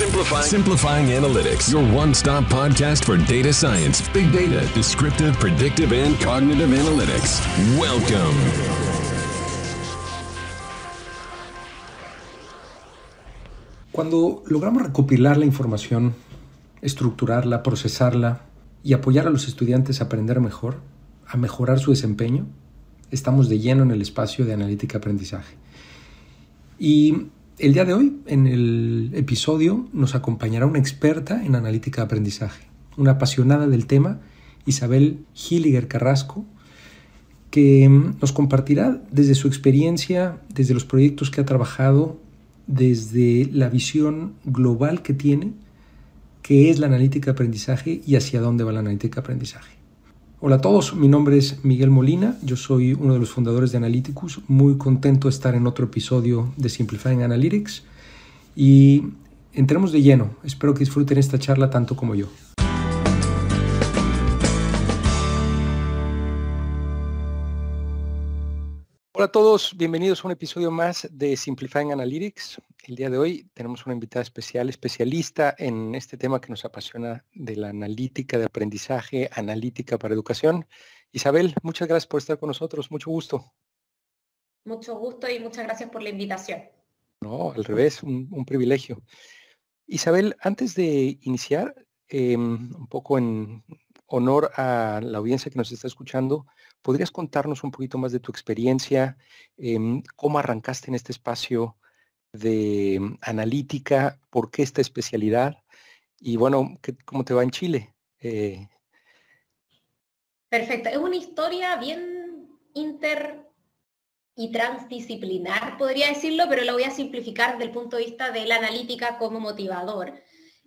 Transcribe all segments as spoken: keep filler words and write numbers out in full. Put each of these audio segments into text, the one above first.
Simplifying, Simplifying Analytics, your one-stop podcast for data science, big data, descriptive, predictive, and cognitive analytics. Welcome. Cuando logramos recopilar la información, estructurarla, procesarla y apoyar a los estudiantes a aprender mejor, a mejorar su desempeño, estamos de lleno en el espacio de analítica aprendizaje. Y el día de hoy, en el episodio, nos acompañará una experta en analítica de aprendizaje, una apasionada del tema, Isabel Hiliger Carrasco, que nos compartirá desde su experiencia, desde los proyectos que ha trabajado, desde la visión global que tiene, qué es la analítica de aprendizaje y hacia dónde va la analítica de aprendizaje. Hola a todos, mi nombre es Miguel Molina, yo soy uno de los fundadores de Analyticus, muy contento de estar en otro episodio de Simplifying Analytics y entremos de lleno, espero que disfruten esta charla tanto como yo. Hola a todos, bienvenidos a un episodio más de Simplifying Analytics. El día de hoy tenemos una invitada especial, especialista en este tema que nos apasiona de la analítica de aprendizaje, analítica para educación. Isabel, muchas gracias por estar con nosotros, mucho gusto. Mucho gusto y muchas gracias por la invitación. No, al revés, un, un privilegio. Isabel, antes de iniciar, eh, un poco en honor a la audiencia que nos está escuchando, ¿podrías contarnos un poquito más de tu experiencia? Eh, ¿Cómo arrancaste en este espacio de analítica? ¿Por qué esta especialidad? Y bueno, ¿qué, ¿cómo te va en Chile? Eh... Perfecto. Es una historia bien inter y transdisciplinar, podría decirlo, pero lo voy a simplificar desde el punto de vista de la analítica como motivador.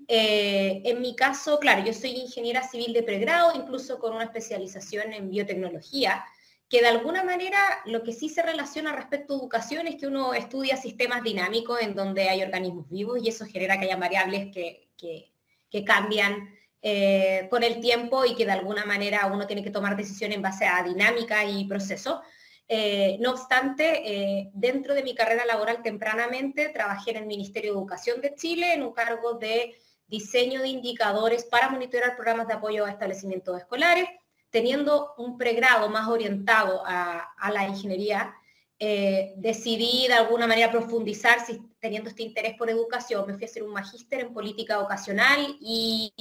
Eh, en mi caso, claro, yo soy ingeniera civil de pregrado, incluso con una especialización en biotecnología, que de alguna manera lo que sí se relaciona respecto a educación es que uno estudia sistemas dinámicos en donde hay organismos vivos y eso genera que haya variables que, que, que cambian eh, con el tiempo y que de alguna manera uno tiene que tomar decisiones en base a dinámica y procesos. Eh, no obstante, eh, dentro de mi carrera laboral tempranamente trabajé en el Ministerio de Educación de Chile en un cargo de diseño de indicadores para monitorear programas de apoyo a establecimientos escolares, teniendo un pregrado más orientado a, a la ingeniería, eh, decidí de alguna manera profundizar si, teniendo este interés por educación. Me fui a hacer un magíster en política vocacional y,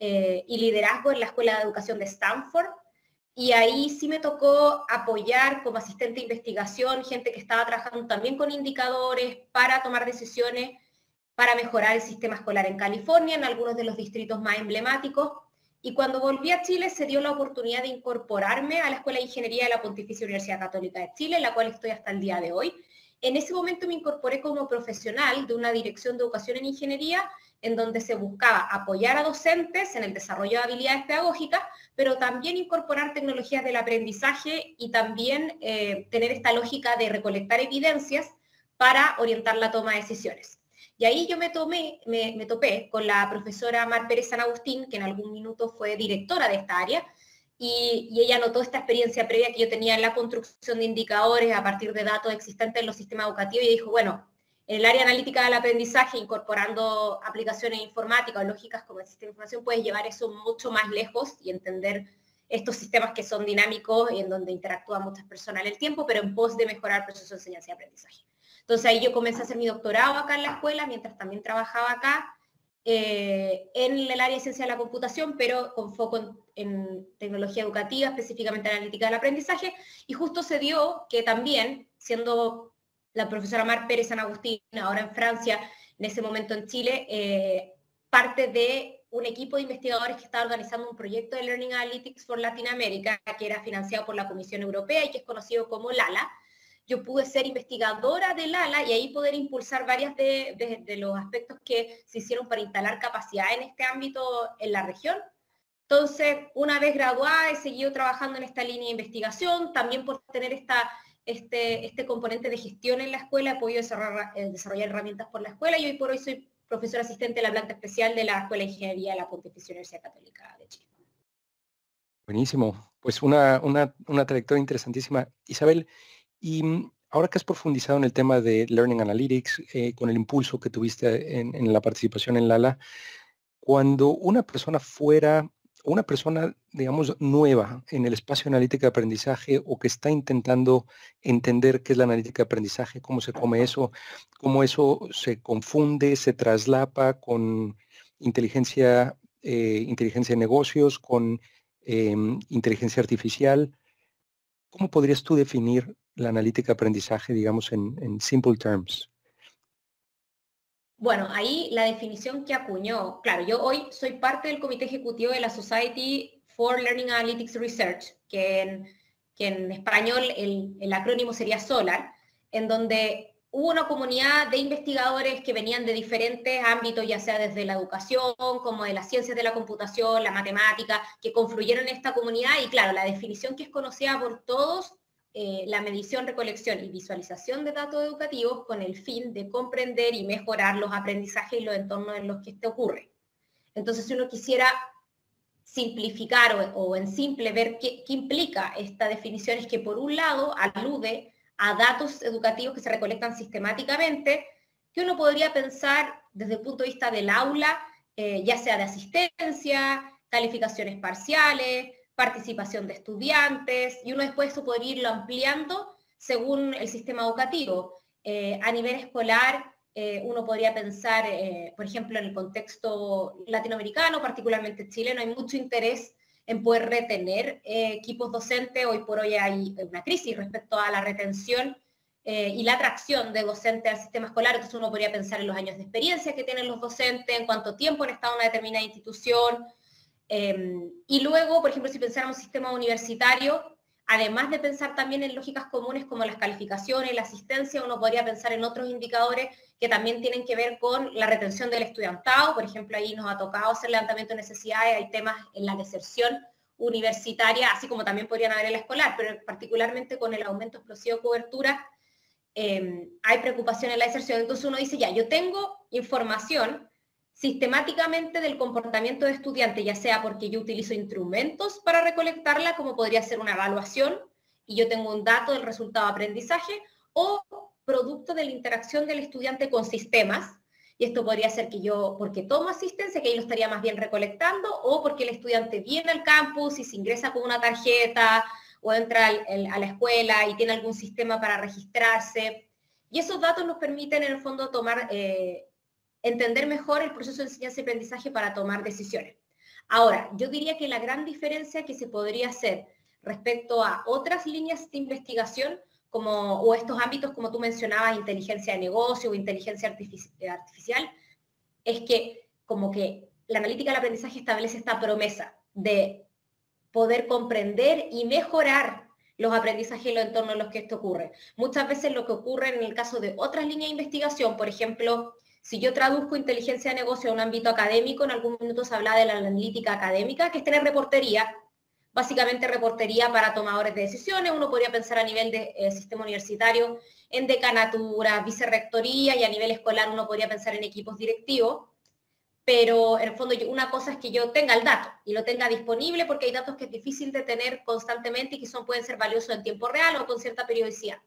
eh, y liderazgo en la Escuela de Educación de Stanford, y ahí sí me tocó apoyar como asistente de investigación gente que estaba trabajando también con indicadores para tomar decisiones para mejorar el sistema escolar en California, en algunos de los distritos más emblemáticos. Y cuando volví a Chile se dio la oportunidad de incorporarme a la Escuela de Ingeniería de la Pontificia Universidad Católica de Chile, en la cual estoy hasta el día de hoy. En ese momento me incorporé como profesional de una dirección de educación en ingeniería, en donde se buscaba apoyar a docentes en el desarrollo de habilidades pedagógicas, pero también incorporar tecnologías del aprendizaje y también eh, tener esta lógica de recolectar evidencias para orientar la toma de decisiones. Y ahí yo me, tomé, me, me topé con la profesora Mar Pérez-Sanagustín, que en algún minuto fue directora de esta área, y, y ella notó esta experiencia previa que yo tenía en la construcción de indicadores a partir de datos existentes en los sistemas educativos, y dijo, bueno, en el área analítica del aprendizaje, incorporando aplicaciones informáticas o lógicas como el sistema de información, puedes llevar eso mucho más lejos y entender estos sistemas que son dinámicos y en donde interactúan muchas personas en el tiempo, pero en pos de mejorar el proceso de enseñanza y aprendizaje. Entonces ahí yo comencé a hacer mi doctorado acá en la escuela, mientras también trabajaba acá eh, en el área de ciencia de la computación, pero con foco en, en tecnología educativa, específicamente analítica del aprendizaje, y justo se dio que también, siendo la profesora Mar Pérez-Sanagustín, ahora en Francia, en ese momento en Chile, eh, parte de un equipo de investigadores que estaba organizando un proyecto de Learning Analytics for Latin America, que era financiado por la Comisión Europea y que es conocido como LALA. Yo pude ser investigadora de LALA y ahí poder impulsar varios de, de, de los aspectos que se hicieron para instalar capacidad en este ámbito en la región. Entonces, una vez graduada, he seguido trabajando en esta línea de investigación, también por tener esta, este, este componente de gestión en la escuela, he podido desarrollar, desarrollar herramientas por la escuela y hoy por hoy soy profesora asistente de la planta especial de la Escuela de Ingeniería de la Pontificia Universidad Católica de Chile. Buenísimo, pues una, una, una trayectoria interesantísima. Isabel, y Ahora que has profundizado en el tema de Learning Analytics, eh, con el impulso que tuviste en, en la participación en LALA, cuando una persona fuera, una persona, digamos, nueva en el espacio analítica de aprendizaje o que está intentando entender qué es la analítica de aprendizaje, cómo se come eso, cómo eso se confunde, se traslapa con inteligencia, eh, inteligencia de negocios, con eh, inteligencia artificial, ¿cómo podrías tú definir la analítica de aprendizaje, digamos, en, en simple terms? Bueno, ahí la definición que acuñó, claro, yo hoy soy parte del comité ejecutivo de la Society for Learning Analytics Research, que en, que en español el, el acrónimo sería SOLAR, en donde hubo una comunidad de investigadores que venían de diferentes ámbitos, ya sea desde la educación, como de las ciencias de la computación, la matemática, que confluyeron en esta comunidad, y claro, la definición que es conocida por todos, Eh, la medición, recolección y visualización de datos educativos con el fin de comprender y mejorar los aprendizajes y los entornos en los que esto ocurre. Entonces, si uno quisiera simplificar o, o en simple ver qué, qué implica esta definición, es que por un lado alude a datos educativos que se recolectan sistemáticamente, que uno podría pensar desde el punto de vista del aula, eh, ya sea de asistencia, calificaciones parciales, participación de estudiantes, y uno después eso podría irlo ampliando según el sistema educativo. Eh, a nivel escolar, eh, uno podría pensar, eh, por ejemplo, en el contexto latinoamericano, particularmente chileno, hay mucho interés en poder retener eh, equipos docentes. Hoy por hoy hay una crisis respecto a la retención eh, y la atracción de docentes al sistema escolar, entonces uno podría pensar en los años de experiencia que tienen los docentes, en cuánto tiempo han estado en una determinada institución. Eh, y luego, por ejemplo, si pensáramos en un sistema universitario, además de pensar también en lógicas comunes como las calificaciones, la asistencia, uno podría pensar en otros indicadores que también tienen que ver con la retención del estudiantado. Por ejemplo, ahí nos ha tocado hacer levantamiento de necesidades, hay temas en la deserción universitaria, así como también podrían haber en la escolar, pero particularmente con el aumento explosivo de cobertura, eh, hay preocupación en la deserción. Entonces uno dice, ya, yo tengo información sistemáticamente del comportamiento de estudiante, ya sea porque yo utilizo instrumentos para recolectarla, como podría ser una evaluación, y yo tengo un dato del resultado de aprendizaje, o producto de la interacción del estudiante con sistemas, y esto podría ser que yo, porque tomo asistencia, que ahí lo estaría más bien recolectando, o porque el estudiante viene al campus y se ingresa con una tarjeta, o entra al, el, a la escuela y tiene algún sistema para registrarse, y esos datos nos permiten en el fondo tomar... Eh, entender mejor el proceso de enseñanza y aprendizaje para tomar decisiones. Ahora, yo diría que la gran diferencia que se podría hacer respecto a otras líneas de investigación, como, o estos ámbitos como tú mencionabas, inteligencia de negocio o inteligencia artificial, es que como que la analítica del aprendizaje establece esta promesa de poder comprender y mejorar los aprendizajes y los entornos en los que esto ocurre. Muchas veces lo que ocurre en el caso de otras líneas de investigación, por ejemplo, si yo traduzco inteligencia de negocio a un ámbito académico, en algún minuto se habla de la analítica académica, que es tener reportería, básicamente reportería para tomadores de decisiones. Uno podría pensar a nivel de eh, sistema universitario en decanatura, vicerrectoría, y a nivel escolar uno podría pensar en equipos directivos, pero en el fondo yo, una cosa es que yo tenga el dato y lo tenga disponible, porque hay datos que es difícil de tener constantemente y que son, pueden ser valiosos en tiempo real o con cierta periodicidad.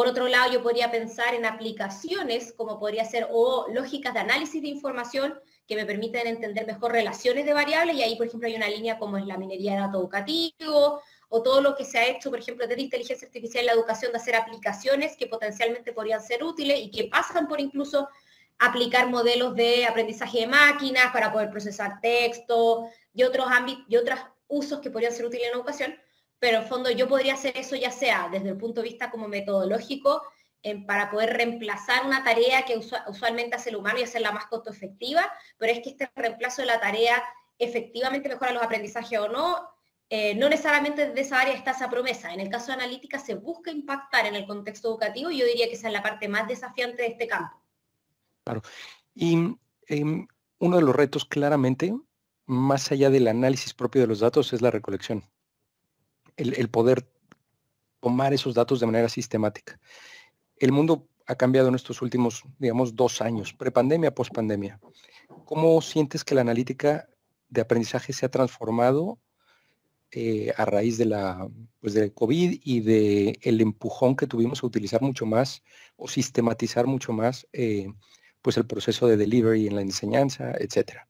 Por otro lado, yo podría pensar en aplicaciones, como podría ser, o lógicas de análisis de información que me permiten entender mejor relaciones de variables, y ahí, por ejemplo, hay una línea como es la minería de datos educativos, o todo lo que se ha hecho, por ejemplo, desde inteligencia artificial en la educación, de hacer aplicaciones que potencialmente podrían ser útiles y que pasan por incluso aplicar modelos de aprendizaje de máquinas para poder procesar texto y otros ámbitos, y otros usos que podrían ser útiles en la educación. Pero en el fondo yo podría hacer eso ya sea desde el punto de vista como metodológico, eh, para poder reemplazar una tarea que usual, usualmente hace el humano y hacerla más costo efectiva, pero es que este reemplazo de la tarea efectivamente mejora los aprendizajes o no, eh, no necesariamente desde esa área está esa promesa. En el caso de analítica se busca impactar en el contexto educativo, y yo diría que esa es la parte más desafiante de este campo. Claro, y eh, uno de los retos claramente, más allá del análisis propio de los datos, es la recolección. El, el poder tomar esos datos de manera sistemática. El mundo ha cambiado en estos últimos, digamos, dos años, prepandemia, pospandemia. ¿Cómo sientes que la analítica de aprendizaje se ha transformado eh, a raíz de la, pues del COVID y del empujón que tuvimos a utilizar mucho más o sistematizar mucho más eh, pues el proceso de delivery en la enseñanza, etcétera.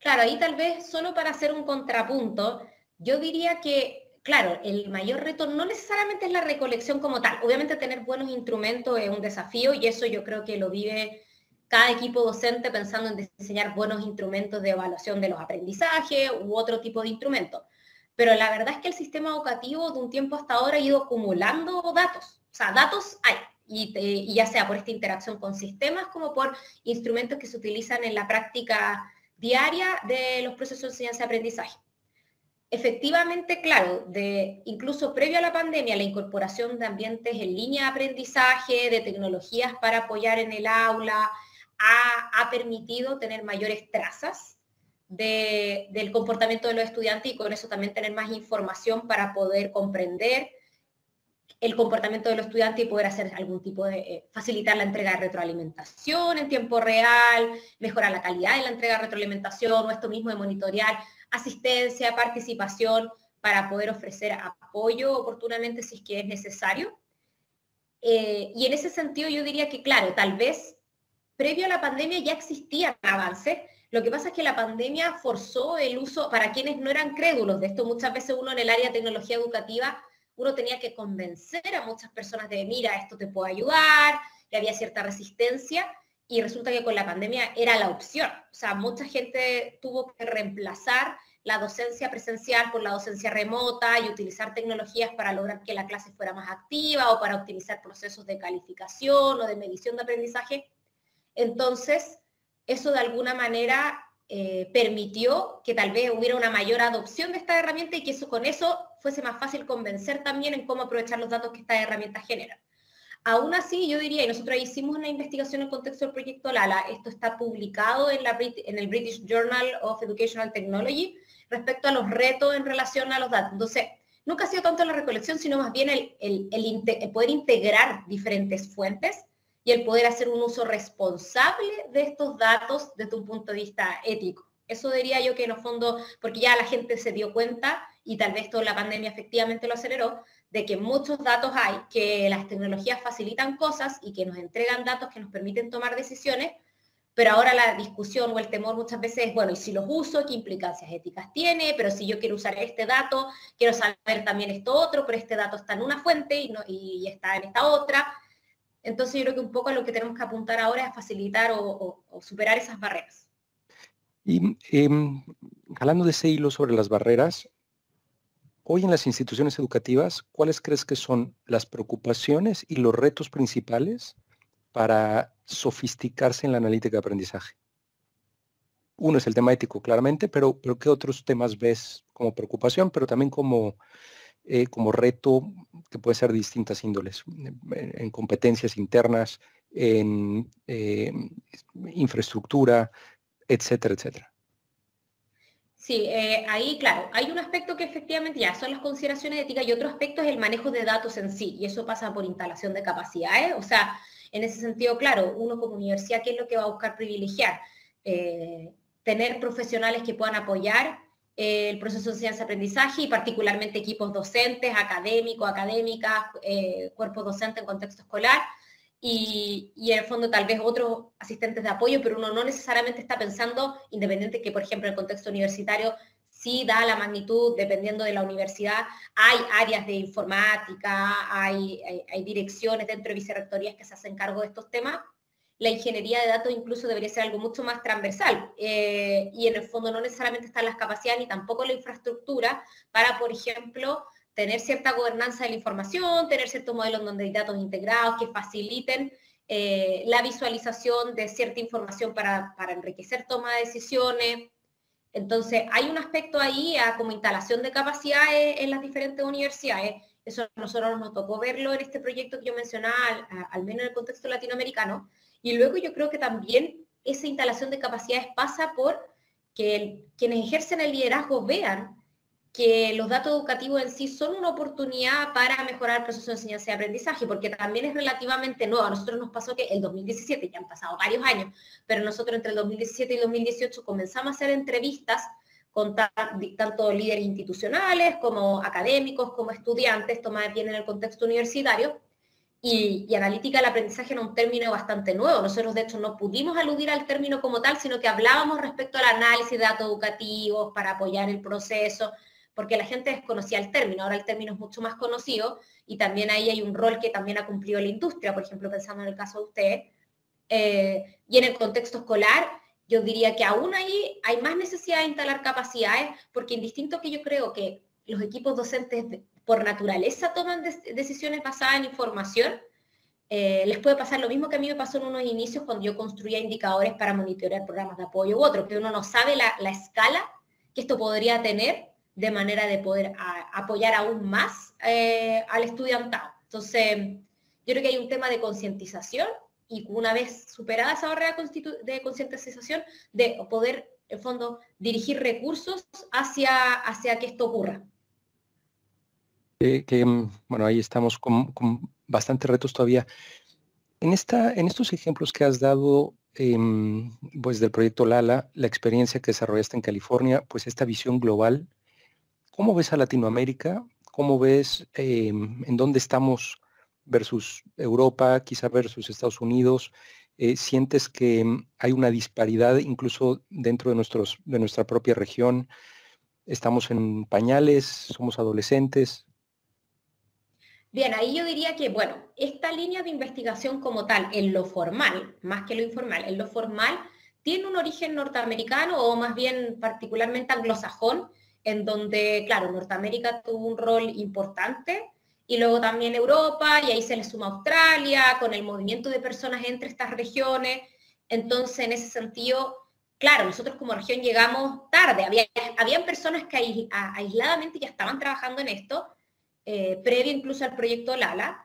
Claro, ahí tal vez solo para hacer un contrapunto, yo diría que, claro, el mayor reto no necesariamente es la recolección como tal. Obviamente tener buenos instrumentos es un desafío y eso yo creo que lo vive cada equipo docente pensando en diseñar buenos instrumentos de evaluación de los aprendizajes u otro tipo de instrumentos. Pero la verdad es que el sistema educativo de un tiempo hasta ahora ha ido acumulando datos. O sea, datos hay. Y, y ya sea por esta interacción con sistemas como por instrumentos que se utilizan en la práctica diaria de los procesos de enseñanza-aprendizaje. Efectivamente, claro, de, incluso previo a la pandemia, la incorporación de ambientes en línea de aprendizaje, de tecnologías para apoyar en el aula, ha, ha permitido tener mayores trazas de, del comportamiento de los estudiantes y con eso también tener más información para poder comprender el comportamiento de los estudiantes y poder hacer algún tipo de, eh, facilitar la entrega de retroalimentación en tiempo real, mejorar la calidad de la entrega de retroalimentación, o esto mismo de monitorear asistencia, participación, para poder ofrecer apoyo oportunamente si es que es necesario. Eh, y en ese sentido yo diría que, claro, tal vez previo a la pandemia ya existían avances. Lo que pasa es que la pandemia forzó el uso, para quienes no eran crédulos de esto, muchas veces uno en el área de tecnología educativa, uno tenía que convencer a muchas personas de, mira, esto te puede ayudar, y había cierta resistencia, y resulta que con la pandemia era la opción. O sea, mucha gente tuvo que reemplazar la docencia presencial por la docencia remota y utilizar tecnologías para lograr que la clase fuera más activa o para optimizar procesos de calificación o de medición de aprendizaje. Entonces, eso de alguna manera eh, permitió que tal vez hubiera una mayor adopción de esta herramienta y que eso con eso fuese más fácil convencer también en cómo aprovechar los datos que estas herramientas generan. Aún así, yo diría, y nosotros hicimos una investigación en el contexto del proyecto LALA, esto está publicado en, la, en el British Journal of Educational Technology, respecto a los retos en relación a los datos. Entonces, nunca ha sido tanto la recolección, sino más bien el, el, el, el poder integrar diferentes fuentes y el poder hacer un uso responsable de estos datos desde un punto de vista ético. Eso diría yo que en el fondo, porque ya la gente se dio cuenta, y tal vez toda la pandemia efectivamente lo aceleró, de que muchos datos hay, que las tecnologías facilitan cosas y que nos entregan datos que nos permiten tomar decisiones, pero ahora la discusión o el temor muchas veces es, bueno, ¿y si los uso? ¿Qué implicancias éticas tiene? Pero si yo quiero usar este dato, quiero saber también esto otro, pero este dato está en una fuente y, no, y está en esta otra. Entonces yo creo que un poco lo que tenemos que apuntar ahora es facilitar o, o, o superar esas barreras. Y eh, jalando de ese hilo sobre las barreras, hoy en las instituciones educativas, ¿cuáles crees que son las preocupaciones y los retos principales para sofisticarse en la analítica de aprendizaje? Uno es el tema ético, claramente, pero, pero ¿qué otros temas ves como preocupación, pero también como, eh, como reto que puede ser de distintas índoles, en, en competencias internas, en eh, infraestructura, etcétera, etcétera? Sí, eh, ahí, claro, hay un aspecto que efectivamente ya son las consideraciones éticas y otro aspecto es el manejo de datos en sí, y eso pasa por instalación de capacidades. O sea, en ese sentido, claro, uno como universidad, ¿qué es lo que va a buscar privilegiar? Eh, tener profesionales que puedan apoyar eh, el proceso de enseñanza-aprendizaje y particularmente equipos docentes, académicos, académicas, eh, cuerpos docentes en contexto escolar, Y, y en el fondo tal vez otros asistentes de apoyo, pero uno no necesariamente está pensando, independiente que por ejemplo el contexto universitario sí da la magnitud, dependiendo de la universidad, hay áreas de informática, hay, hay, hay direcciones dentro de vicerrectorías que se hacen cargo de estos temas. La ingeniería de datos incluso debería ser algo mucho más transversal, eh, y en el fondo no necesariamente están las capacidades ni tampoco la infraestructura para, por ejemplo, tener cierta gobernanza de la información, tener ciertos modelos donde hay datos integrados que faciliten eh, la visualización de cierta información para, para enriquecer toma de decisiones. Entonces, hay un aspecto ahí a, como instalación de capacidades en las diferentes universidades. Eso a nosotros nos tocó verlo en este proyecto que yo mencionaba, al, al menos en el contexto latinoamericano. Y luego yo creo que también esa instalación de capacidades pasa por que el, quienes ejercen el liderazgo vean que los datos educativos en sí son una oportunidad para mejorar el proceso de enseñanza y aprendizaje, porque también es relativamente nuevo. A nosotros nos pasó que el dos mil diecisiete, ya han pasado varios años, pero nosotros entre el dos mil diecisiete y el dos mil dieciocho comenzamos a hacer entrevistas con tanto líderes institucionales como académicos, como estudiantes, esto más bien en el contexto universitario, y, y analítica del aprendizaje era un término bastante nuevo. Nosotros de hecho no pudimos aludir al término como tal, sino que hablábamos respecto al análisis de datos educativos para apoyar el proceso, porque la gente desconocía el término. Ahora el término es mucho más conocido, y también ahí hay un rol que también ha cumplido la industria, por ejemplo, pensando en el caso de usted. Eh, y en el contexto escolar, yo diría que aún ahí hay más necesidad de instalar capacidades, porque indistinto que yo creo que los equipos docentes por naturaleza toman decisiones basadas en información, eh, les puede pasar lo mismo que a mí me pasó en unos inicios cuando yo construía indicadores para monitorear programas de apoyo u otro, que uno no sabe la, la escala que esto podría tener de manera de poder a, apoyar aún más eh, al estudiantado. Entonces, yo creo que hay un tema de concientización, y una vez superada esa barrera de concientización, de poder, en fondo, dirigir recursos hacia, hacia que esto ocurra. Eh, que, bueno, ahí estamos con, con bastantes retos todavía. En, esta, en estos ejemplos que has dado, eh, pues del proyecto LALA, la experiencia que desarrollaste en California, pues esta visión global, ¿cómo ves a Latinoamérica? ¿Cómo ves eh, en dónde estamos versus Europa, quizá versus Estados Unidos? Eh, ¿Sientes que hay una disparidad incluso dentro de, nuestros, de nuestra propia región? ¿Estamos en pañales? ¿Somos adolescentes? Bien, ahí yo diría que, bueno, esta línea de investigación como tal, en lo formal, más que lo informal, en lo formal, tiene un origen norteamericano o más bien particularmente anglosajón, en donde, claro, Norteamérica tuvo un rol importante, y luego también Europa, y ahí se le suma Australia, con el movimiento de personas entre estas regiones. Entonces, en ese sentido, claro, nosotros como región llegamos tarde. Había, habían personas que aisladamente ya estaban trabajando en esto, eh, previo incluso al proyecto LALA,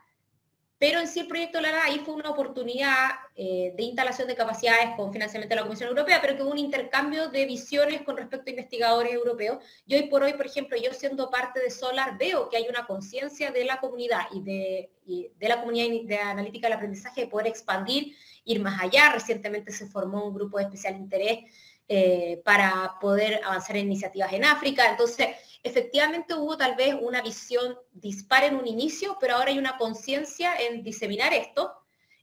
pero en sí el proyecto LALA ahí fue una oportunidad eh, de instalación de capacidades con financiamiento de la Comisión Europea, pero que hubo un intercambio de visiones con respecto a investigadores europeos. Y hoy por hoy, por ejemplo, yo siendo parte de SOLAR, veo que hay una conciencia de la comunidad y de, y de la comunidad de analítica del aprendizaje de poder expandir, ir más allá. Recientemente se formó un grupo de especial interés eh, para poder avanzar en iniciativas en África. Entonces, efectivamente hubo tal vez una visión dispar en un inicio, pero ahora hay una conciencia en diseminar esto.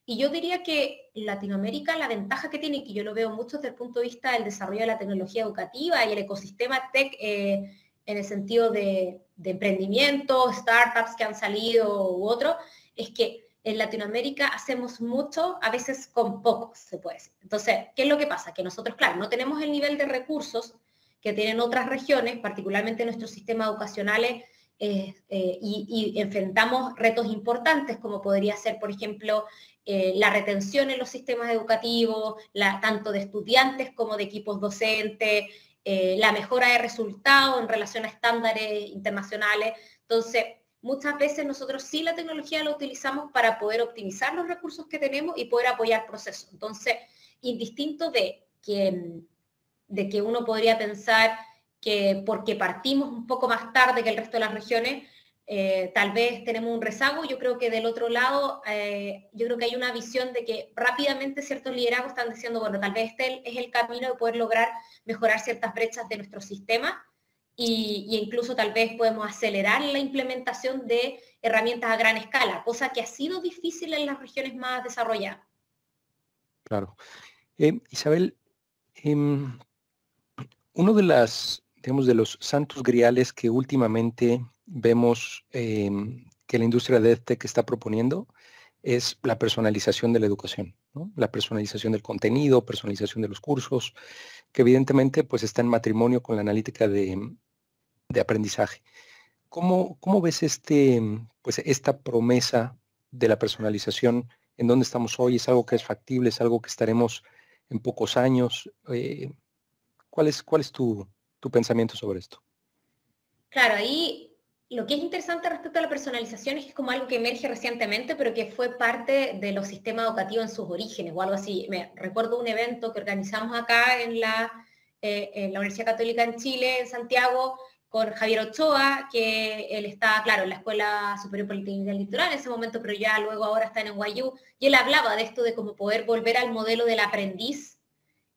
Y yo diría que Latinoamérica, la ventaja que tiene, que yo lo veo mucho desde el punto de vista del desarrollo de la tecnología educativa y el ecosistema tech, eh, en el sentido de, de emprendimiento, startups que han salido u otro, es que en Latinoamérica hacemos mucho, a veces con poco, se puede decir. Entonces, ¿qué es lo que pasa? Que nosotros, claro, no tenemos el nivel de recursos que tienen otras regiones, particularmente nuestros sistemas educacionales, eh, eh, y, y enfrentamos retos importantes, como podría ser, por ejemplo, eh, la retención en los sistemas educativos, la, tanto de estudiantes como de equipos docentes, eh, la mejora de resultados en relación a estándares internacionales. Entonces, muchas veces nosotros sí la tecnología la utilizamos para poder optimizar los recursos que tenemos y poder apoyar procesos. Entonces, indistinto de que... de que uno podría pensar que porque partimos un poco más tarde que el resto de las regiones, eh, tal vez tenemos un rezago. Yo creo que del otro lado, eh, yo creo que hay una visión de que rápidamente ciertos liderazgos están diciendo, bueno, tal vez este es el camino de poder lograr mejorar ciertas brechas de nuestro sistema, y, y incluso tal vez podemos acelerar la implementación de herramientas a gran escala, cosa que ha sido difícil en las regiones más desarrolladas. Claro. Eh, Isabel, eh... uno de las, digamos, de los santos griales que últimamente vemos eh, que la industria de EdTech está proponiendo es la personalización de la educación, ¿no? La personalización del contenido, personalización de los cursos, que evidentemente pues está en matrimonio con la analítica de, de aprendizaje. ¿Cómo, cómo ves este, pues, esta promesa de la personalización? ¿En dónde estamos hoy? ¿Es algo que es factible? ¿Es algo que estaremos en pocos años? Eh, ¿Cuál es, cuál es tu, tu pensamiento sobre esto? Claro, ahí lo que es interesante respecto a la personalización es que es como algo que emerge recientemente, pero que fue parte de los sistemas educativos en sus orígenes o algo así. Me recuerdo un evento que organizamos acá en la, eh, en la Universidad Católica en Chile, en Santiago, con Xavier Ochoa, que él estaba, claro, en la Escuela Superior Politécnica del Litoral en ese momento, pero ya luego ahora está en Guayú, y él hablaba de esto de cómo poder volver al modelo del aprendiz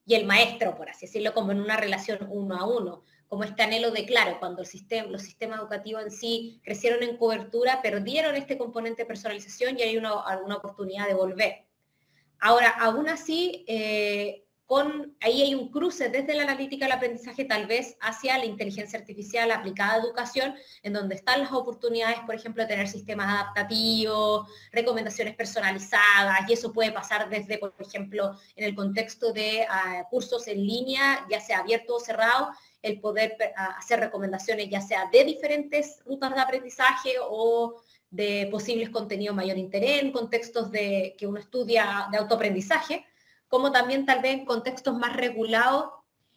y el maestro, por así decirlo, como en una relación uno a uno, como este anhelo de, claro, cuando el sistema, los sistemas educativos en sí crecieron en cobertura, perdieron este componente de personalización y hay una, alguna oportunidad de volver. Ahora, aún así, eh, con, ahí hay un cruce desde la analítica al aprendizaje, tal vez hacia la inteligencia artificial aplicada a educación, en donde están las oportunidades, por ejemplo, de tener sistemas adaptativos, recomendaciones personalizadas, y eso puede pasar desde, por ejemplo, en el contexto de uh, cursos en línea, ya sea abierto o cerrado, el poder uh, hacer recomendaciones ya sea de diferentes rutas de aprendizaje o de posibles contenidos de mayor interés en contextos de, que uno estudia de autoaprendizaje, como también tal vez en contextos más regulados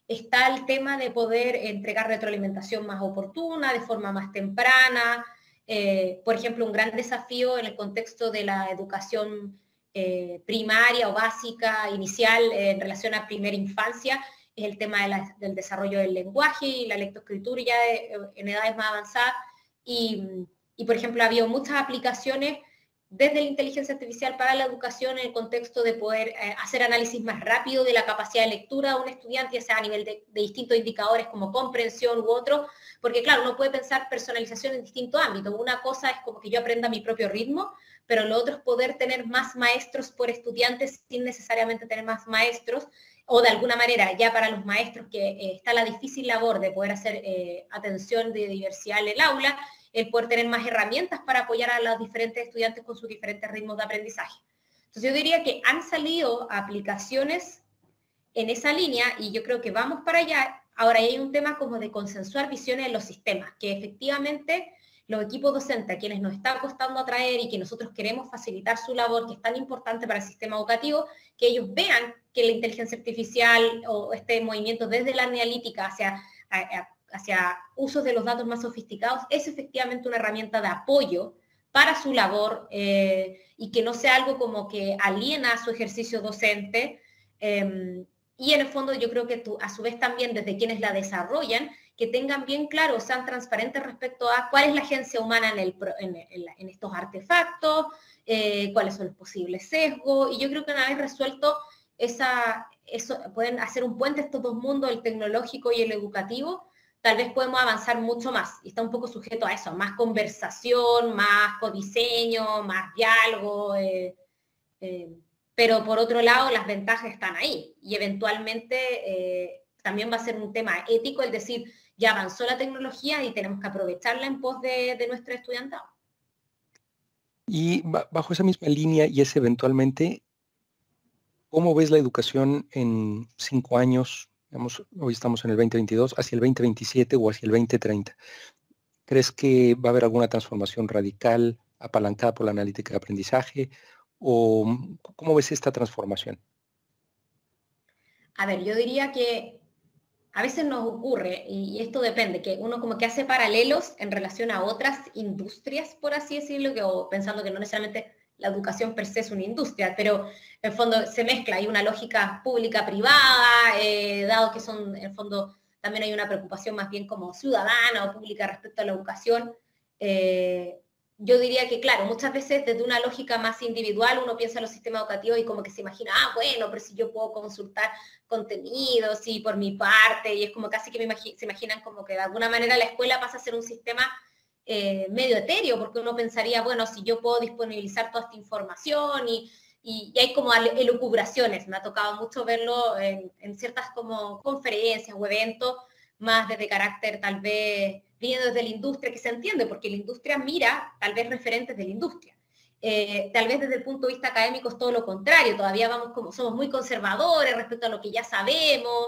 está el tema de poder entregar retroalimentación más oportuna, de forma más temprana. Eh, por ejemplo, un gran desafío en el contexto de la educación eh, primaria o básica, inicial, eh, en relación a primera infancia, es el tema de la, del desarrollo del lenguaje y la lectoescritura ya de, en edades más avanzadas. Y, y por ejemplo, ha habido muchas aplicaciones desde la inteligencia artificial para la educación en el contexto de poder eh, hacer análisis más rápido de la capacidad de lectura de un estudiante, ya sea a nivel de, de distintos indicadores como comprensión u otro, porque claro, uno puede pensar personalización en distintos ámbitos. Una cosa es como que yo aprenda a mi propio ritmo, pero lo otro es poder tener más maestros por estudiantes sin necesariamente tener más maestros, o de alguna manera ya para los maestros que eh, está la difícil labor de poder hacer eh, atención de diversidad en el aula, el poder tener más herramientas para apoyar a los diferentes estudiantes con sus diferentes ritmos de aprendizaje. Entonces yo diría que han salido aplicaciones en esa línea y yo creo que vamos para allá. Ahora hay un tema como de consensuar visiones en los sistemas, que efectivamente los equipos docentes a quienes nos está costando atraer y que nosotros queremos facilitar su labor, que es tan importante para el sistema educativo, que ellos vean que la inteligencia artificial o este movimiento desde la analítica hacia... hacia hacia usos de los datos más sofisticados, es efectivamente una herramienta de apoyo para su labor eh, y que no sea algo como que aliena a su ejercicio docente. Eh, y en el fondo yo creo que tú, a su vez también desde quienes la desarrollan, que tengan bien claro, sean transparentes respecto a cuál es la agencia humana en, el, en, en, en estos artefactos, eh, cuáles son los posibles sesgos, y yo creo que una vez resuelto esa, eso, pueden hacer un puente estos dos mundos, el tecnológico y el educativo, tal vez podemos avanzar mucho más, y está un poco sujeto a eso, más conversación, más codiseño, más diálogo, eh, eh, pero por otro lado las ventajas están ahí, y eventualmente eh, también va a ser un tema ético el decir, ya avanzó la tecnología y tenemos que aprovecharla en pos de, de nuestro estudiantado. Y bajo esa misma línea, y es eventualmente, ¿cómo ves la educación en cinco años? Digamos, hoy estamos en el veinte veintidós, hacia el veinte veintisiete o hacia el veinte treinta. ¿Crees que va a haber alguna transformación radical apalancada por la analítica de aprendizaje? ¿O cómo ves esta transformación? A ver, yo diría que a veces nos ocurre, y esto depende, que uno como que hace paralelos en relación a otras industrias, por así decirlo, que, o pensando que no necesariamente... la educación per se es una industria, pero en el fondo se mezcla, hay una lógica pública-privada, eh, dado que son, en el fondo también hay una preocupación más bien como ciudadana o pública respecto a la educación. Eh, yo diría que, claro, muchas veces desde una lógica más individual uno piensa en los sistemas educativos y como que se imagina, ah, bueno, pero si yo puedo consultar contenidos y por mi parte, y es como casi que me imagi- se imaginan como que de alguna manera la escuela pasa a ser un sistema... Eh, medio etéreo, porque uno pensaría, bueno, si yo puedo disponibilizar toda esta información, y, y, y hay como elucubraciones, me ha tocado mucho verlo en, en ciertas como conferencias o eventos, más desde carácter tal vez, viendo desde la industria, que se entiende, porque la industria mira tal vez referentes de la industria. Eh, tal vez desde el punto de vista académico es todo lo contrario, todavía vamos como, somos muy conservadores respecto a lo que ya sabemos,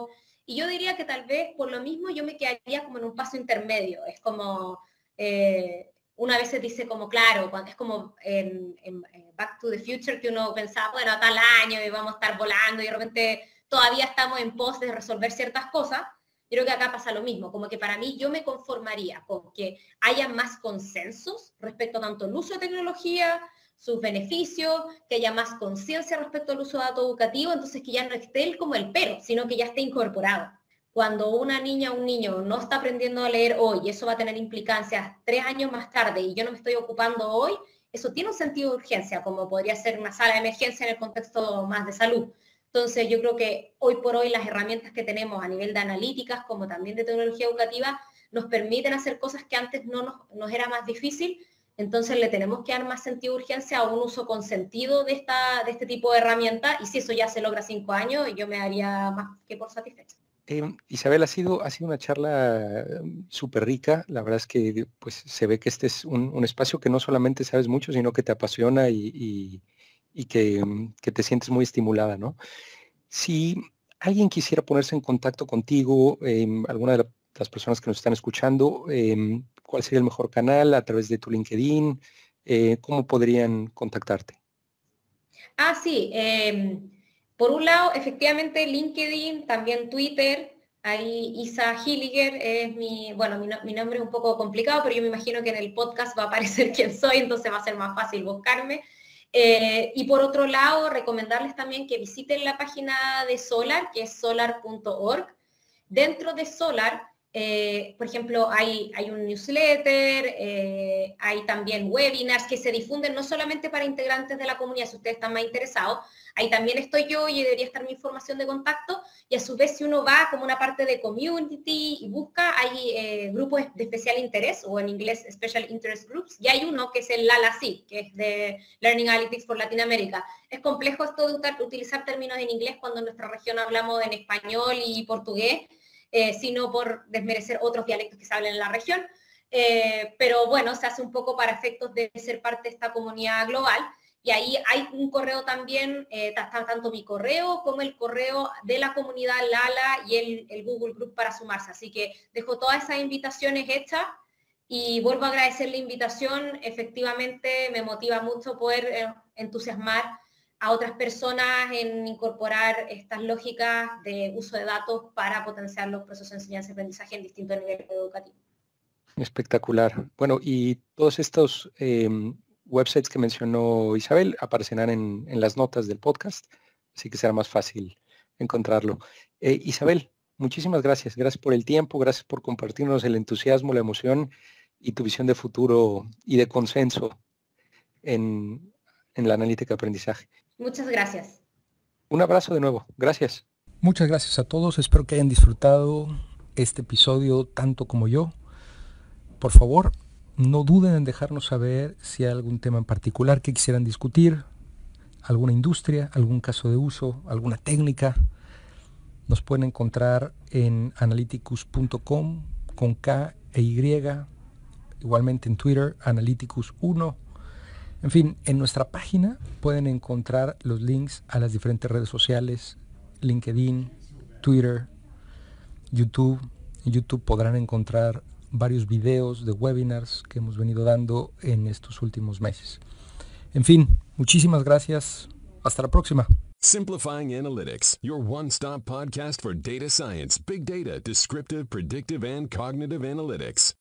y yo diría que tal vez por lo mismo yo me quedaría como en un paso intermedio, es como... Eh, una vez se dice como, claro, es como en, en Back to the Future que uno pensaba, bueno, a tal año y vamos a estar volando y de repente todavía estamos en pos de resolver ciertas cosas. Yo creo que acá pasa lo mismo, como que para mí yo me conformaría con que haya más consensos respecto tanto al uso de tecnología, sus beneficios, que haya más conciencia respecto al uso de datos educativos, entonces que ya no esté el como el pero, sino que ya esté incorporado. Cuando una niña o un niño no está aprendiendo a leer hoy, y eso va a tener implicancias tres años más tarde, y yo no me estoy ocupando hoy, eso tiene un sentido de urgencia, como podría ser una sala de emergencia en el contexto más de salud. Entonces yo creo que hoy por hoy las herramientas que tenemos a nivel de analíticas como también de tecnología educativa nos permiten hacer cosas que antes no nos, nos era más difícil, entonces le tenemos que dar más sentido de urgencia a un uso consentido de, esta, de este tipo de herramienta, y si eso ya se logra cinco años, yo me daría más que por satisfecha. Eh, Isabel, ha sido, ha sido una charla súper rica, la verdad es que pues, se ve que este es un, un espacio que no solamente sabes mucho, sino que te apasiona y, y, y que, que te sientes muy estimulada, ¿no? Si alguien quisiera ponerse en contacto contigo, eh, alguna de la, las personas que nos están escuchando, eh, ¿cuál sería el mejor canal? ¿A través de tu LinkedIn? Eh, ¿Cómo podrían contactarte? Ah, sí, eh... por un lado, efectivamente, LinkedIn, también Twitter, ahí Isa Hiliger, es mi, bueno, mi, no, mi nombre es un poco complicado, pero yo me imagino que en el podcast va a aparecer quién soy, entonces va a ser más fácil buscarme. Eh, y por otro lado, recomendarles también que visiten la página de SOLAR, que es solar punto org. Dentro de SOLAR, eh, por ejemplo, hay, hay un newsletter, eh, hay también webinars que se difunden no solamente para integrantes de la comunidad, si ustedes están más interesados. Ahí también estoy yo y debería estar mi información de contacto, y a su vez si uno va como una parte de community y busca, hay eh, grupos de especial interés, o en inglés Special Interest Groups, y hay uno que es el LALACI, que es de Learning Analytics for Latin America. Es complejo esto de utilizar términos en inglés cuando en nuestra región hablamos en español y portugués, eh, sino por desmerecer otros dialectos que se hablan en la región, eh, pero bueno, se hace un poco para efectos de ser parte de esta comunidad global. Y ahí hay un correo también, eh, tanto mi correo como el correo de la comunidad LALA y el, el Google Group para sumarse. Así que dejo todas esas invitaciones hechas y vuelvo a agradecer la invitación. Efectivamente me motiva mucho poder eh, entusiasmar a otras personas en incorporar estas lógicas de uso de datos para potenciar los procesos de enseñanza y aprendizaje en distintos niveles educativos. Espectacular. Bueno, y todos estos... Eh... websites que mencionó Isabel aparecerán en, en las notas del podcast, así que será más fácil encontrarlo. Eh, Isabel, muchísimas gracias. Gracias por el tiempo, gracias por compartirnos el entusiasmo, la emoción y tu visión de futuro y de consenso en, en la analítica de aprendizaje. Muchas gracias. Un abrazo de nuevo. Gracias. Muchas gracias a todos. Espero que hayan disfrutado este episodio tanto como yo. Por favor, no duden en dejarnos saber si hay algún tema en particular que quisieran discutir, alguna industria, algún caso de uso, alguna técnica. Nos pueden encontrar en analyticus punto com con K e Y, igualmente en Twitter, analyticus uno. En fin, en nuestra página pueden encontrar los links a las diferentes redes sociales, LinkedIn, Twitter, YouTube. En YouTube podrán encontrar varios videos de webinars que hemos venido dando en estos últimos meses. En fin, muchísimas gracias. Hasta la próxima. Simplifying Analytics, your one-stop podcast for data science, big data, descriptive, predictive, and cognitive analytics.